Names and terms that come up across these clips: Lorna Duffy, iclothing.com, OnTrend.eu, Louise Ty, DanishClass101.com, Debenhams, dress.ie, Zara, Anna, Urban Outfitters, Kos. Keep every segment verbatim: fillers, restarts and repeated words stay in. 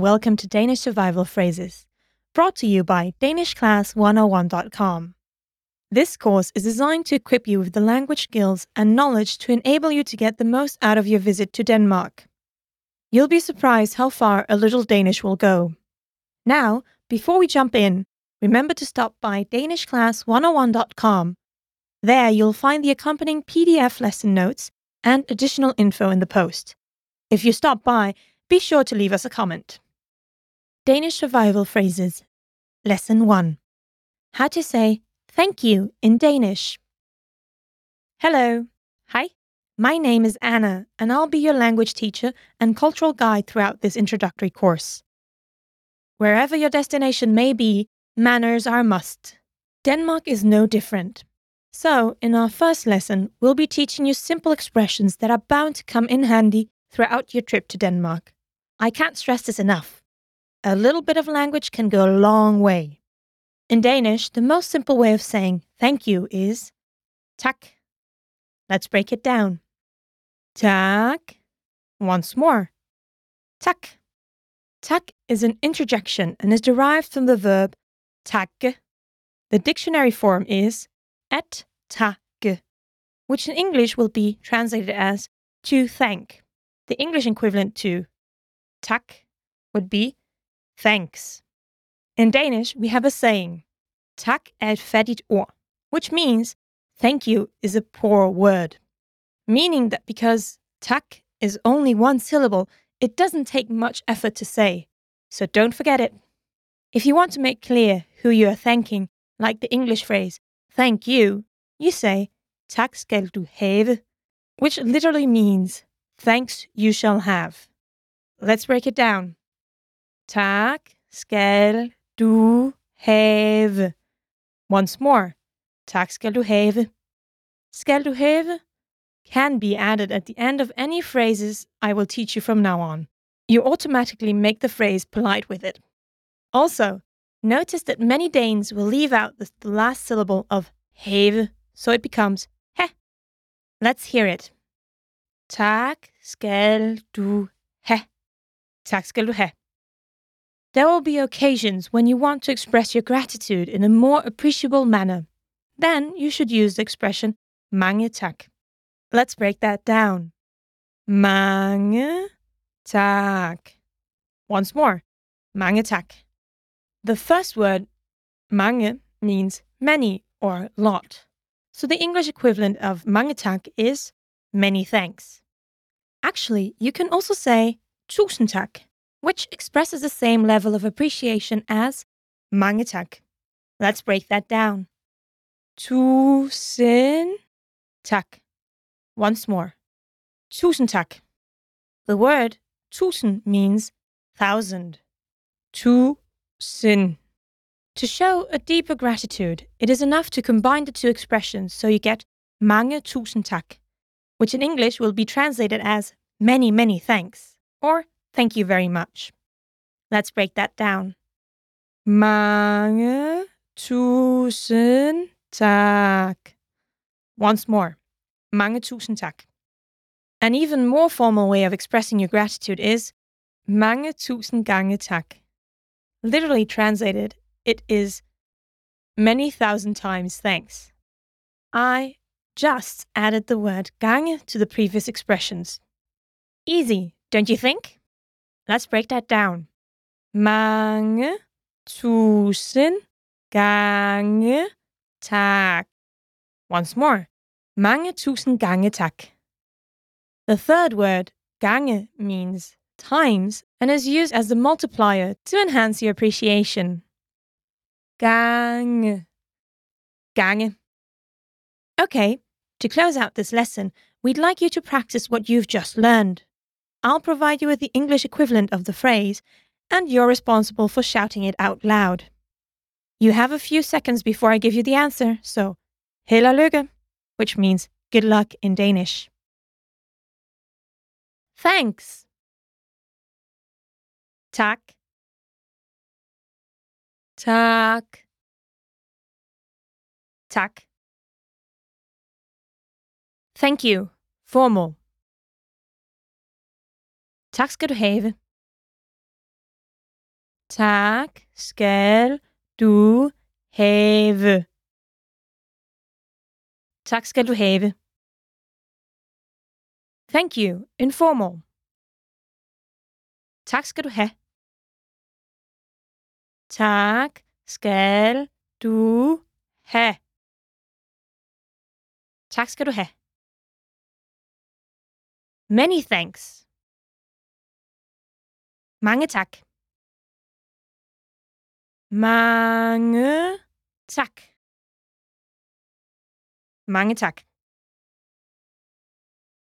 and welcome to Danish Survival Phrases, brought to you by Danish Class one oh one dot com. This course is designed to equip you with the language skills and knowledge to enable you to get the most out of your visit to Denmark. You'll be surprised how far a little Danish will go. Now, before we jump in, remember to stop by Danish Class one oh one dot com. There you'll find the accompanying P D F lesson notes and additional info in the post. If you stop by, be sure to leave us a comment. Danish Survival Phrases. Lesson one. How to say thank you in Danish. Hello. Hi. My name is Anna, and I'll be your language teacher and cultural guide throughout this introductory course. Wherever your destination may be, manners are a must. Denmark is no different. So, in our first lesson, we'll be teaching you simple expressions that are bound to come in handy throughout your trip to Denmark. I can't stress this enough. A little bit of language can go a long way. In Danish, the most simple way of saying thank you is tak. Let's break it down. Tak. Once more. Tak. Tak is an interjection and is derived from the verb takke. The dictionary form is at takke, which in English will be translated as to thank. The English equivalent to tak would be thanks. In Danish, we have a saying, tak er et fattigt ord, which means thank you is a poor word, meaning that because tak is only one syllable, it doesn't take much effort to say, so don't forget it. If you want to make clear who you are thanking, like the English phrase, thank you, you say, tak skal du have, which literally means, thanks you shall have. Let's break it down. Tak skal du have. Once more, tak skal du have. Skal du have can be added at the end of any phrases I will teach you from now on. You automatically make the phrase polite with it. Also, notice that many Danes will leave out the last syllable of have, so it becomes he. Let's hear it. Tak skal du have. Tak skal du have. There will be occasions when you want to express your gratitude in a more appreciable manner. Then you should use the expression mange tak. Let's break that down. Mange tak. Once more. Mange tak. The first word, mange, means many or lot. So the English equivalent of mange tak is many thanks. Actually, you can also say tusind tak, which expresses the same level of appreciation as mange tak. Let's break that down. Tusind tak. Once more. Tusind tak. The word tusind means thousand. Tu Sin. To show a deeper gratitude, it is enough to combine the two expressions so you get mange tusind tak, which in English will be translated as many, many thanks, or thank you very much. Let's break that down. Mange tusind tak. Once more. Mange tusind tak. An even more formal way of expressing your gratitude is mange tusind gange tak. Literally translated, it is many thousand times thanks. I just added the word gange to the previous expressions. Easy, don't you think? Let's break that down. Mange tusind gange tak. Once more. Mange tusind gange tak. The third word, gange, means times and is used as the multiplier to enhance your appreciation. Gange. Gange. Okay, to close out this lesson, we'd like you to practice what you've just learned. I'll provide you with the English equivalent of the phrase, and you're responsible for shouting it out loud. You have a few seconds before I give you the answer, so held og lykke, which means good luck in Danish. Thanks. Tak. Tak. Tak. Thank you. Formal. Tak skal du have. tak skal du have. Tak skal du have. Thank you, informal. Tak skal du have. Tak skal du have. Tak skal du have. Many thanks. Mange tak. Mange tak. Mange tak.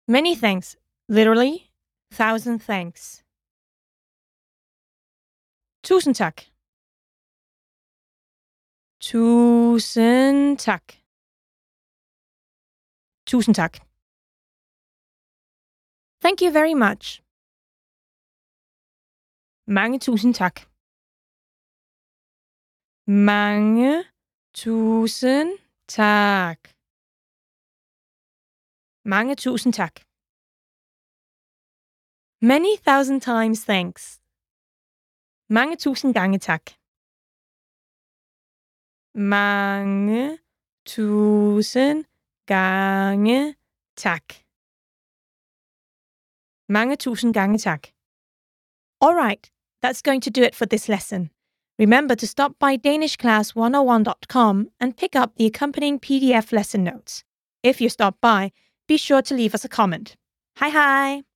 Many thanks, literally, thousand thanks. Tusind tak. Tusind tak. Tusind tak. Thank you very much. Mange tusind tak. Mange tusind tak. Mange tusind tak. Many thousand times thanks. Mange tusind gange tak. Mange tusind gange tak. Mange tusind gange tak. All right, that's going to do it for this lesson. Remember to stop by Danish Class one oh one dot com and pick up the accompanying P D F lesson notes. If you stop by, be sure to leave us a comment. Hi hi!